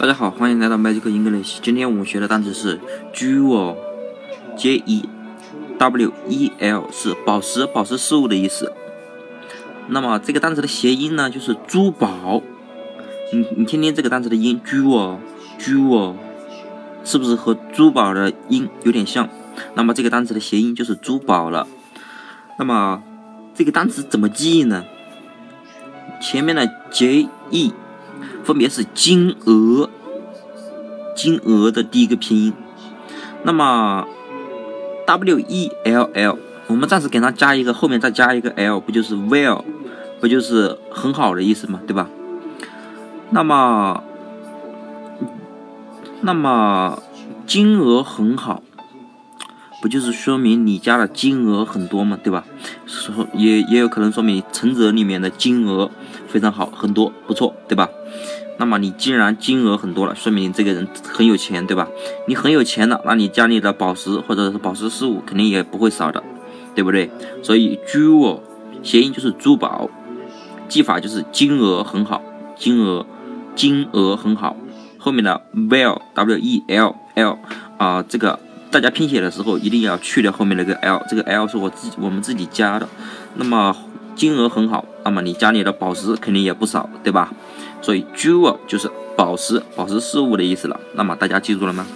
大家好，欢迎来到 Magic English。今天我们学的单词是 jewel，J-E-W-E-L， 是宝石、宝石事物的意思。那么这个单词的谐音呢，就是珠宝。你听听这个单词的音 ，jewel， 是不是和珠宝的音有点像？那么这个单词的谐音就是珠宝了。那么这个单词怎么记忆呢？前面的 J-E。分别是金额的第一个拼音，那么 W-E-L-L 我们暂时给它加一个，后面再加一个 L， 不就是 well， 不就是很好的意思嘛，对吧？那么金额很好，不就是说明你家的金额很多嘛，对吧？也有可能说明存折里面的金额非常好，很多，不错，对吧？那么你既然金额很多了，说明你这个人很有钱，对吧？你很有钱了，那你家里的宝石或者是宝石事物肯定也不会少的，对不对？所以 jewel 谐音就是珠宝，记法就是金额很好，后面的 well W-E-L-L 啊，这个大家拼写的时候一定要去掉后面那个 L， 这个 L 是我们自己加的。那么金额很好，那么你家里的宝石肯定也不少，对吧？所以 jewel 就是宝石事物的意思了。那么大家记住了吗？